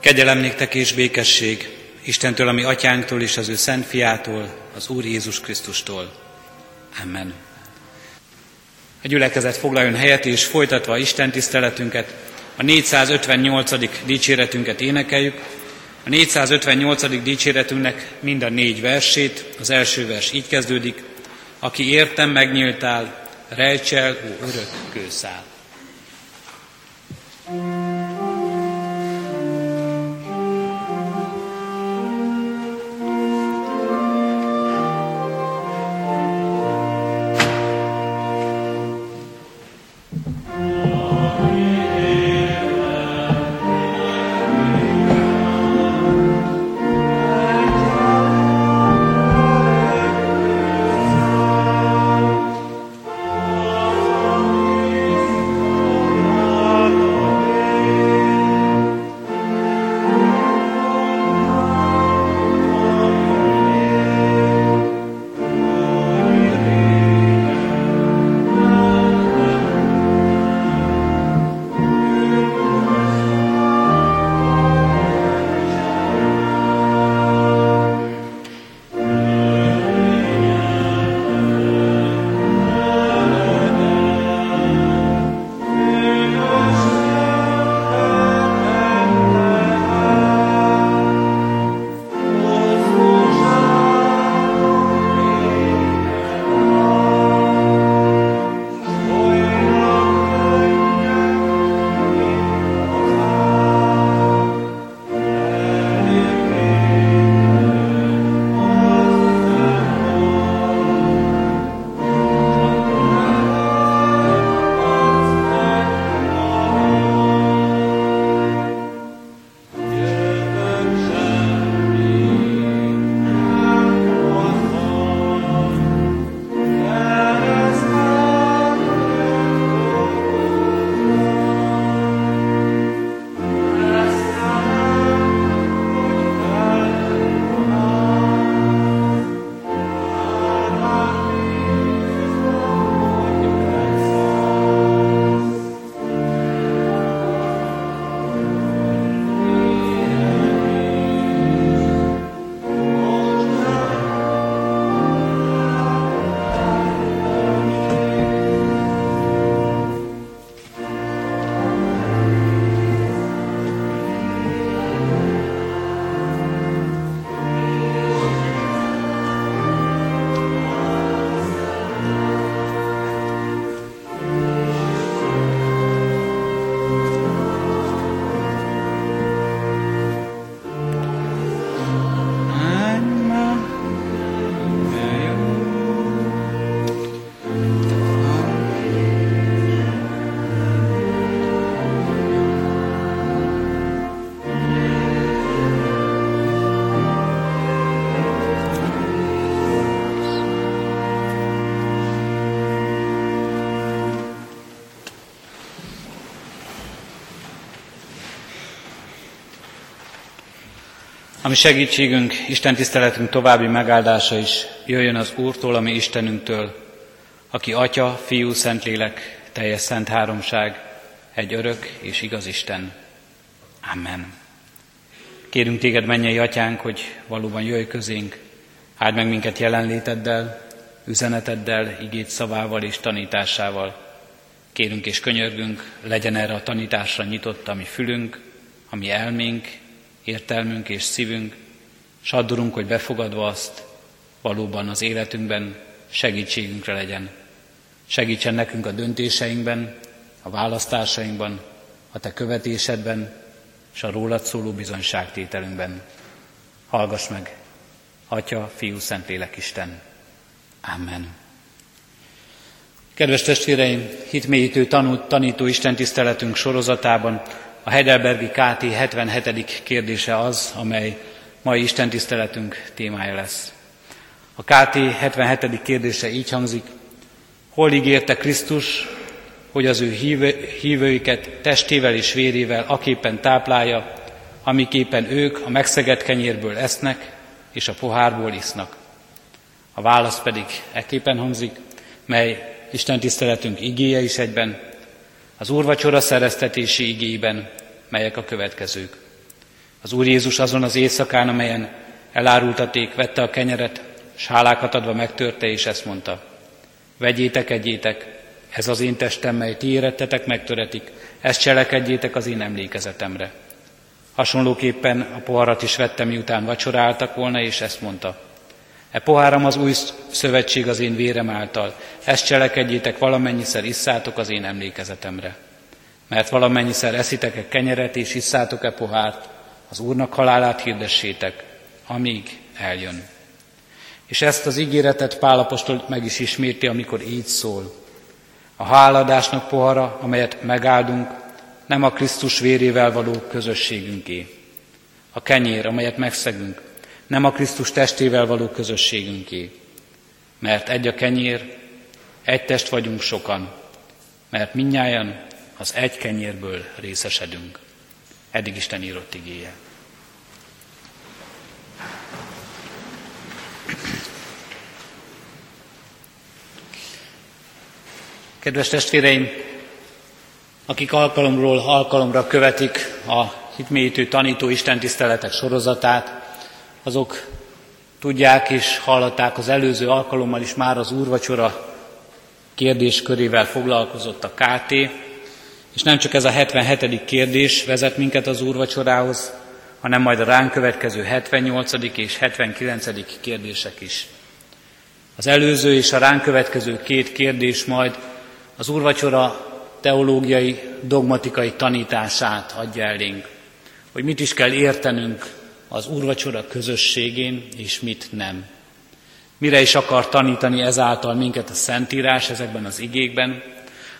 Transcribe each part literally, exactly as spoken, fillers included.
Kegyelem néktek és békesség Istentől, a mi atyánktól és az ő szent fiától, az Úr Jézus Krisztustól. Amen. A gyülekezet foglaljon helyet, és folytatva Isten tiszteletünket, a négyszázötvennyolcadik dicséretünket énekeljük. A négyszázötvennyolcadik dicséretünknek mind a négy versét, az első vers így kezdődik: aki értem megnyíltál, rejts el, ó örök kőszál. A mi segítségünk, Isten tiszteletünk további megáldása is jöjjön az Úrtól, a mi Istenünktől, aki Atya, Fiú, Szentlélek, teljes szent háromság, egy örök és igaz Isten. Amen. Kérünk téged, mennyei atyánk, hogy valóban jöjj közénk, áld meg minket jelenléteddel, üzeneteddel, igéd szavával és tanításával. Kérünk és könyörgünk, legyen erre a tanításra nyitott a mi fülünk, a mi elménk, értelmünk és szívünk, s add, Urunk, hogy befogadva azt, valóban az életünkben segítségünkre legyen. Segítsen nekünk a döntéseinkben, a választásainkban, a Te követésedben, s a rólad szóló bizonyságtételünkben. Hallgass meg, Atya, Fiú, Szentlélek, Isten. Amen. Kedves testvéreim, hitmélyítő tanú, tanító istentiszteletünk sorozatában a Heidelbergi ká té hetvenhetedik kérdése az, amely mai istentiszteletünk témája lesz. A ká té hetvenhetedik kérdése így hangzik: hol ígérte Krisztus, hogy az ő hívőiket testével és vérével aképpen táplálja, amiképpen ők a megszegett kenyérből esznek és a pohárból isznak? A válasz pedig eképpen hangzik, mely istentiszteletünk igéje is egyben, az úrvacsora szereztetési igében, melyek a következők. Az Úr Jézus azon az éjszakán, amelyen elárultaték, vette a kenyeret, s hálákat adva megtörte, és ezt mondta: vegyétek, egyétek, ez az én testem, mely ti érettetek, megtöretik, ezt cselekedjétek az én emlékezetemre. Hasonlóképpen a poharat is vette, miután vacsoráltak volna, és ezt mondta: e poháram az új szövetség az én vérem által, ezt cselekedjétek, valamennyiszer isszátok az én emlékezetemre. Mert valamennyiszer eszitek-e kenyeret, és isszátok-e pohárt, az Úrnak halálát hirdessétek, amíg eljön. És ezt az ígéretet Pál apostol meg is ismétli, amikor így szól: a háladásnak pohara, amelyet megáldunk, nem a Krisztus vérével való közösségünké. A kenyér, amelyet megszegünk, nem a Krisztus testével való közösségünké. Mert egy a kenyér, egy test vagyunk sokan, mert mindnyájan az egy kenyérből részesedünk. Eddig Isten írott igéje. Kedves testvéreim, akik alkalomról alkalomra követik a hitmélyítő tanító istentiszteletek sorozatát, azok tudják és hallották, az előző alkalommal is már az úrvacsora kérdéskörével foglalkozott a ká té, és nem csak ez a hetvenhetedik kérdés vezet minket az úrvacsorához, hanem majd a ránk következő hetvennyolcadik és hetvenkilencedik kérdések is. Az előző és a ránk következő két kérdés majd az úrvacsora teológiai, dogmatikai tanítását adja elénk, hogy mit is kell értenünk az úrvacsora közösségén, és mit nem. Mire is akar tanítani ezáltal minket a Szentírás ezekben az igékben?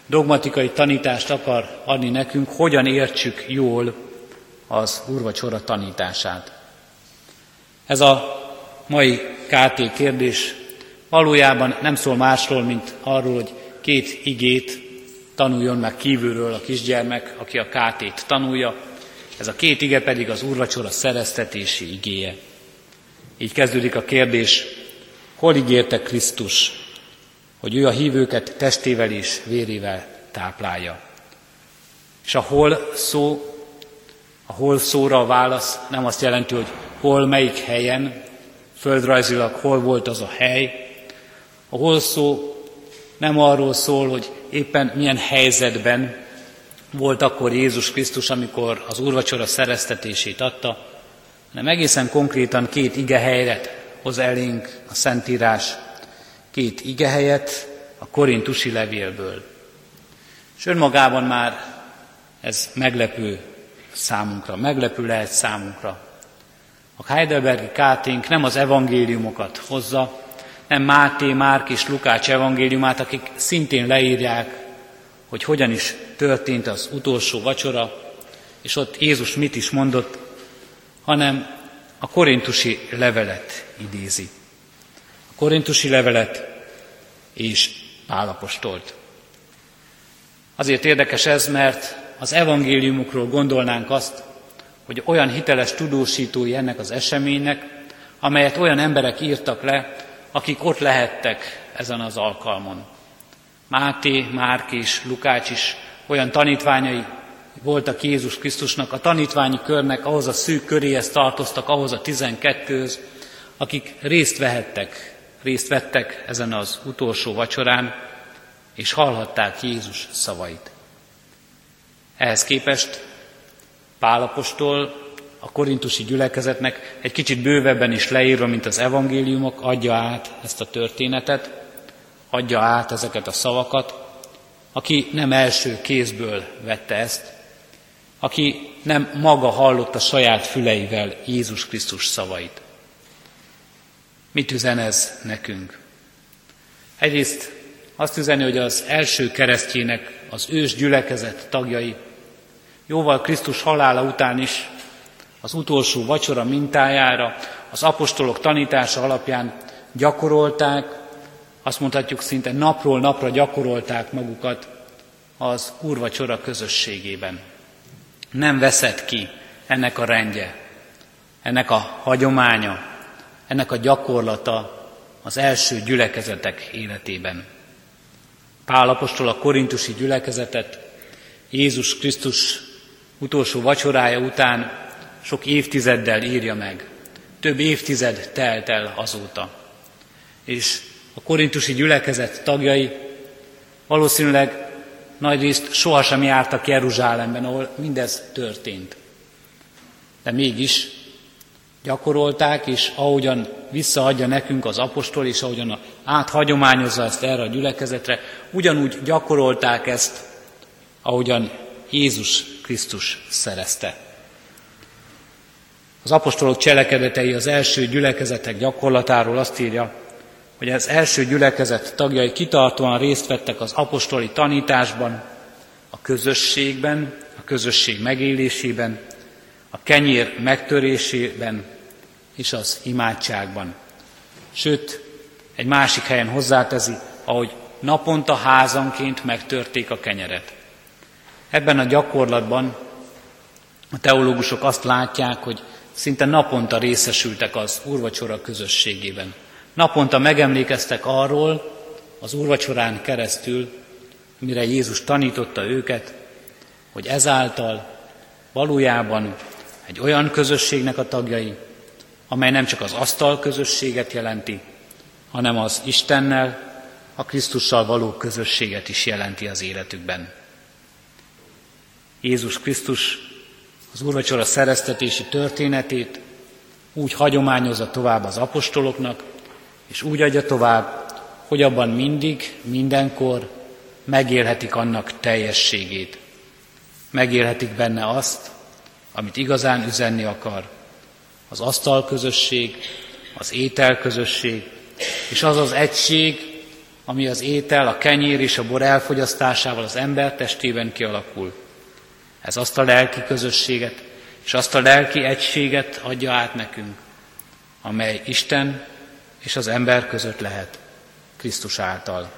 Dogmatikai tanítást akar adni nekünk, hogyan értsük jól az úrvacsora tanítását. Ez a mai ká té kérdés valójában nem szól másról, mint arról, hogy két igét tanuljon meg kívülről a kisgyermek, aki a ká té-t tanulja. Ez a két ige pedig az úrvacsora szereztetési igéje. Így kezdődik a kérdés: hol ígérte Krisztus, hogy ő a hívőket testével és vérével táplálja? És a hol szó, a hol szóra a válasz nem azt jelenti, hogy hol, melyik helyen, földrajzilag hol volt az a hely. A hol szó nem arról szól, hogy éppen milyen helyzetben volt akkor Jézus Krisztus, amikor az úrvacsora szereztetését adta, hanem egészen konkrétan két igehelyet hoz elénk a Szentírás, két igehelyet a korintusi levélből. És önmagában már ez meglepő számunkra, meglepő lehet számunkra. A heidelbergi ká té-nk nem az evangéliumokat hozza, nem Máté, Márk és Lukács evangéliumát, akik szintén leírják, hogy hogyan is történt az utolsó vacsora, és ott Jézus mit is mondott, hanem a korintusi levelet idézi. A korintusi levelet és Pál apostolt. Azért érdekes ez, mert az evangéliumokról gondolnánk azt, hogy olyan hiteles tudósítói ennek az eseménynek, amelyet olyan emberek írtak le, akik ott lehettek ezen az alkalmon. Máté, Márk és Lukács is olyan tanítványai voltak Jézus Krisztusnak, a tanítványi körnek, ahhoz a szűk köréhez tartoztak, ahhoz a tizenkettőhöz, akik részt vehettek, részt vettek ezen az utolsó vacsorán, és hallhatták Jézus szavait. Ehhez képest Pál apostol a korintusi gyülekezetnek egy kicsit bővebben is leírva, mint az evangéliumok, adja át ezt a történetet, adja át ezeket a szavakat, aki nem első kézből vette ezt, aki nem maga hallotta saját füleivel Jézus Krisztus szavait. Mit üzen ez nekünk? Egyrészt azt üzeni, hogy az első keresztjének, az ős gyülekezet tagjai jóval Krisztus halála után is az utolsó vacsora mintájára, az apostolok tanítása alapján gyakorolták, azt mondhatjuk, szinte napról napra gyakorolták magukat az úrvacsora közösségében. Nem veszett ki ennek a rendje, ennek a hagyománya, ennek a gyakorlata az első gyülekezetek életében. Pál apostol a korintusi gyülekezetet Jézus Krisztus utolsó vacsorája után sok évtizeddel írja meg. Több évtized telt el azóta. És a korintusi gyülekezet tagjai valószínűleg nagyrészt sohasem jártak Jeruzsálemben, ahol mindez történt. De mégis gyakorolták, és ahogyan visszaadja nekünk az apostol, és ahogyan áthagyományozza ezt erre a gyülekezetre, ugyanúgy gyakorolták ezt, ahogyan Jézus Krisztus szerezte. Az apostolok cselekedetei az első gyülekezetek gyakorlatáról azt írja, hogy az első gyülekezet tagjai kitartóan részt vettek az apostoli tanításban, a közösségben, a közösség megélésében, a kenyér megtörésében és az imádságban. Sőt, egy másik helyen hozzáteszi, ahogy naponta házanként megtörték a kenyeret. Ebben a gyakorlatban a teológusok azt látják, hogy szinte naponta részesültek az úrvacsora közösségében. Naponta megemlékeztek arról az úrvacsorán keresztül, mire Jézus tanította őket, hogy ezáltal valójában egy olyan közösségnek a tagjai, amely nem csak az asztal közösséget jelenti, hanem az Istennel, a Krisztussal való közösséget is jelenti az életükben. Jézus Krisztus az úrvacsora szereztetési történetét úgy hagyományozza tovább az apostoloknak, és úgy adja tovább, hogy abban mindig, mindenkor megélhetik annak teljességét. Megélhetik benne azt, amit igazán üzenni akar. Az asztalközösség, az ételközösség, és az az egység, ami az étel, a kenyér és a bor elfogyasztásával az ember testében kialakul. Ez azt a lelki közösséget, és azt a lelki egységet adja át nekünk, amely Isten és az ember között lehet, Krisztus által.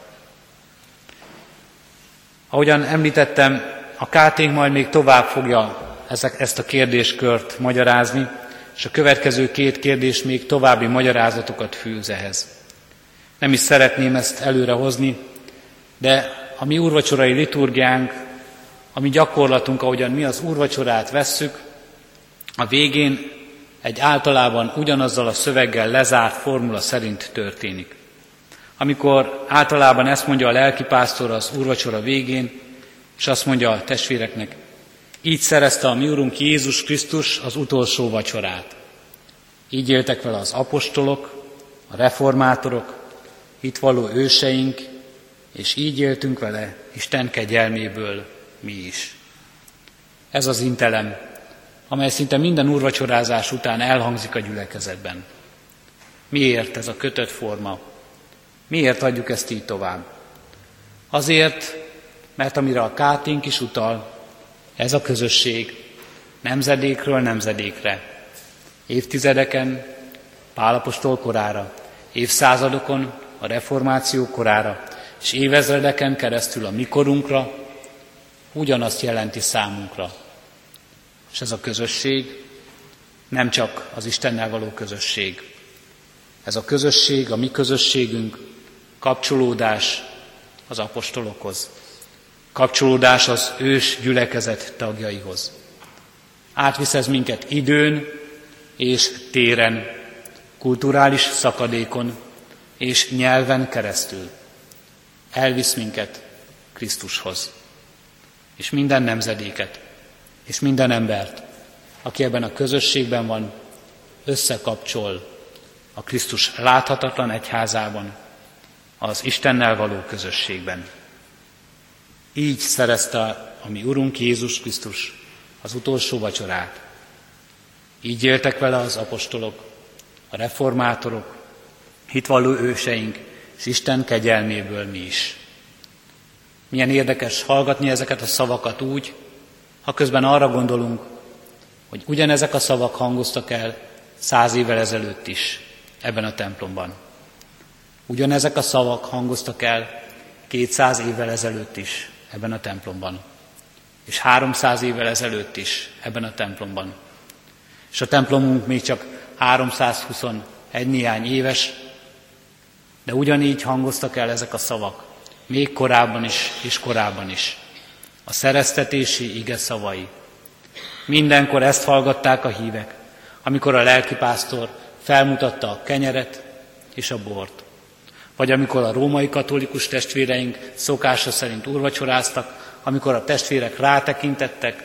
Ahogyan említettem, a káténk majd még tovább fogja ezt a kérdéskört magyarázni, és a következő két kérdés még további magyarázatokat fűz ehhez. Nem is szeretném ezt előrehozni, de a mi úrvacsorai liturgiánk, a mi gyakorlatunk, ahogyan mi az úrvacsorát vesszük, a végén egy általában ugyanazzal a szöveggel lezárt formula szerint történik. Amikor általában ezt mondja a lelkipásztor az úrvacsora végén, és azt mondja a testvéreknek, így szerezte a mi Urunk Jézus Krisztus az utolsó vacsorát. Így éltek vele az apostolok, a reformátorok, itt való őseink, és így éltünk vele Isten kegyelméből mi is. Ez az intelem, amely szinte minden úrvacsorázás után elhangzik a gyülekezetben. Miért ez a kötött forma? Miért adjuk ezt így tovább? Azért, mert amire a káténk is utal, ez a közösség nemzedékről nemzedékre, évtizedeken, Pál apostol korára, évszázadokon, a reformáció korára, és évezredeken keresztül a mikorunkra ugyanazt jelenti számunkra. És ez a közösség nem csak az Istennel való közösség. Ez a közösség, a mi közösségünk kapcsolódás az apostolokhoz. Kapcsolódás az ős gyülekezet tagjaihoz. Átvisz ez minket időn és téren, kulturális szakadékon és nyelven keresztül. Elvisz minket Krisztushoz, és minden nemzedéket, és minden embert, aki ebben a közösségben van, összekapcsol a Krisztus láthatatlan egyházában, az Istennel való közösségben. Így szerezte a mi Urunk Jézus Krisztus az utolsó vacsorát. Így éltek vele az apostolok, a reformátorok, hitvalló őseink, és Isten kegyelméből mi is. Milyen érdekes hallgatni ezeket a szavakat úgy, ha közben arra gondolunk, hogy ugyanezek a szavak hangoztak el száz évvel ezelőtt is ebben a templomban. Ugyanezek a szavak hangoztak el kétszáz évvel ezelőtt is ebben a templomban, és háromszáz évvel ezelőtt is ebben a templomban. És a templomunk még csak háromszázhuszonegy néhány éves, de ugyanígy hangoztak el ezek a szavak, még korábban is és korábban is. A szereztetési ige szavai, Mindenkor ezt hallgatták a hívek, amikor a lelkipásztor felmutatta a kenyeret és a bort, vagy amikor a római katolikus testvéreink szokása szerint úrvacsoráztak, amikor a testvérek rátekintettek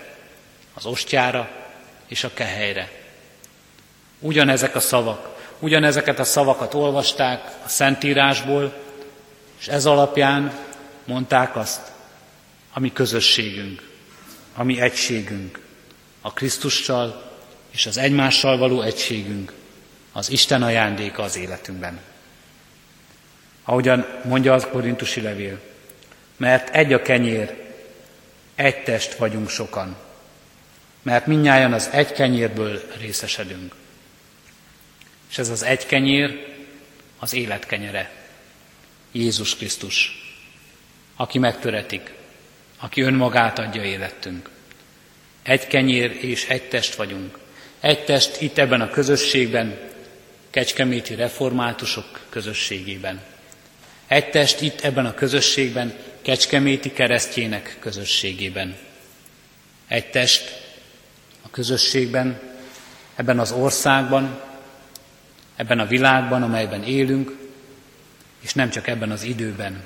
az ostyára és a kehelyre. Ugyanezek a szavak, ugyanezeket a szavakat olvasták a Szentírásból, és ez alapján mondták azt, ami közösségünk, ami egységünk, a Krisztussal és az egymással való egységünk, az Isten ajándéka az életünkben. Ahogyan mondja az korintusi levél, mert egy a kenyér, egy test vagyunk sokan, mert mindnyájan az egy kenyérből részesedünk. És ez az egy kenyér az élet kenyere, Jézus Krisztus, aki megtöretik, aki önmagát adja életünk. Egy kenyér és egy test vagyunk. Egy test itt ebben a közösségben, kecskeméti reformátusok közösségében. Egy test itt ebben a közösségben, kecskeméti keresztjének közösségében. Egy test a közösségben, ebben az országban, ebben a világban, amelyben élünk, és nem csak ebben az időben,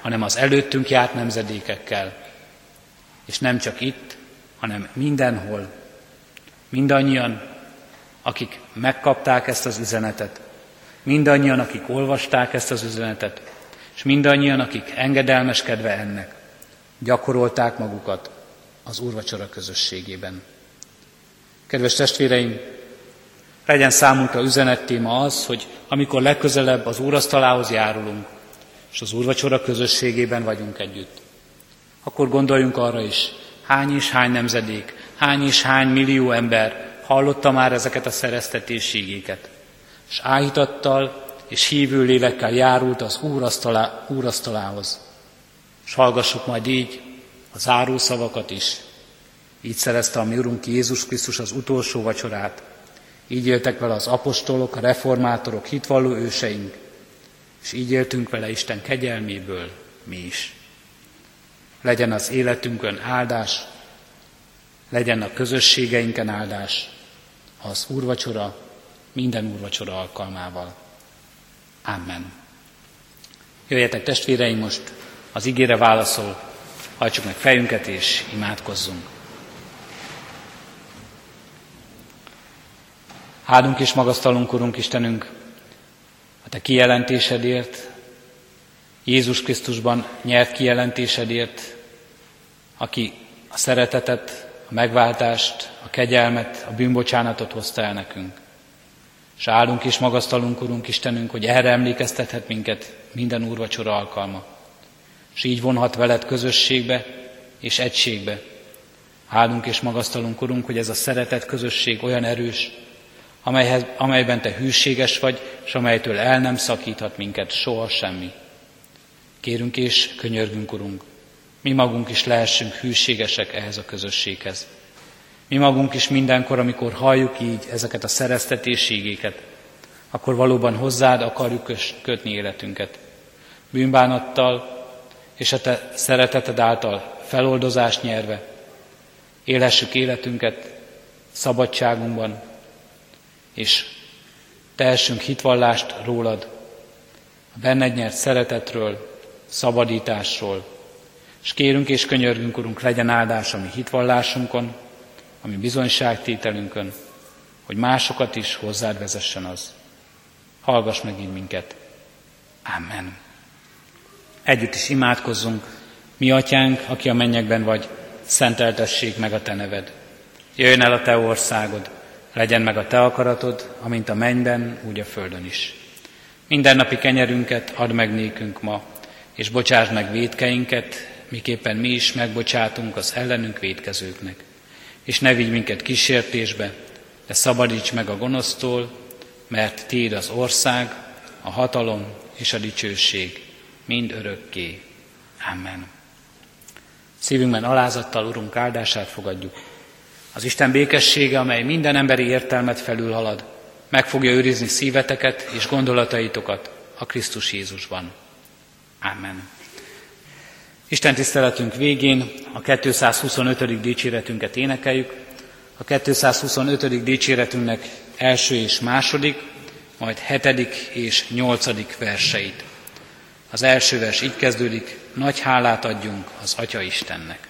hanem az előttünk járt nemzedékekkel, és nem csak itt, hanem mindenhol, mindannyian, akik megkapták ezt az üzenetet, mindannyian, akik olvasták ezt az üzenetet, és mindannyian, akik engedelmeskedve ennek, gyakorolták magukat az úrvacsora közösségében. Kedves testvéreim, legyen számunkra üzenettéma az, hogy amikor legközelebb az úrasztalához járulunk, és az úrvacsora közösségében vagyunk együtt, akkor gondoljunk arra is, hány és hány nemzedék, hány és hány millió ember hallotta már ezeket a szereztetésségéket, és áhítattal és hívő lélekkel járult az úrasztalá, úrasztalához. És hallgassuk majd így a záró szavakat is. Így szerezte a mi Urunk Jézus Krisztus az utolsó vacsorát. Így éltek vele az apostolok, a reformátorok, hitvalló őseink, és így éltünk vele Isten kegyelméből mi is. Legyen az életünkön áldás, legyen a közösségeinken áldás, az úrvacsora, minden úrvacsora alkalmával. Amen. Jöjjetek testvéreim, most az igére válaszol, hajtsuk meg fejünket és imádkozzunk. Hálunk és magasztalunk, Urunk Istenünk, a Te kijelentésedért, Jézus Krisztusban nyert kijelentésedért, aki a szeretetet, a megváltást, a kegyelmet, a bűnbocsánatot hozta el nekünk. És állunk és magasztalunk, Urunk Istenünk, hogy erre emlékeztethet minket minden úrvacsora alkalma. És így vonhat veled közösségbe és egységbe. Állunk és magasztalunk, Urunk, hogy ez a szeretet közösség olyan erős, amelyhez, amelyben Te hűséges vagy, és amelytől el nem szakíthat minket soha semmi. Kérünk és könyörgünk, Urunk, mi magunk is lehessünk hűségesek ehhez a közösséghez. Mi magunk is mindenkor, amikor halljuk így ezeket a szereztetésségéket, akkor valóban hozzád akarjuk kötni életünket. Bűnbánattal és a Te szereteted által feloldozást nyerve élhessük életünket szabadságunkban, és tehessünk hitvallást rólad, a benned nyert szeretetről, szabadításról. És kérünk és könyörgünk, Urunk, legyen áldás a mi hitvallásunkon, a mi bizonyságtételünkön, hogy másokat is hozzád vezessen az. Hallgass meg így minket. Amen. Együtt is imádkozzunk. Mi atyánk, aki a mennyekben vagy, szenteltessék meg a te neved. Jöjjön el a te országod, legyen meg a te akaratod, amint a mennyben, úgy a földön is. Mindennapi kenyerünket add meg nékünk ma, és bocsásd meg vétkeinket, miképpen mi is megbocsátunk az ellenünk vétkezőknek. És ne vigy minket kísértésbe, de szabadíts meg a gonosztól, mert tiéd az ország, a hatalom és a dicsőség, mind örökké. Amen. Szívünkben alázattal Urunk áldását fogadjuk. Az Isten békessége, amely minden emberi értelmet felülhalad, meg fogja őrizni szíveteket és gondolataitokat a Krisztus Jézusban. Amen. Isten tiszteletünk végén a kétszázhuszonötödik dicséretünket énekeljük. A kétszázhuszonötödik dicséretünknek első és második, majd hetedik és nyolcadik verseit. Az első vers így kezdődik, nagy hálát adjunk az Atya Istennek.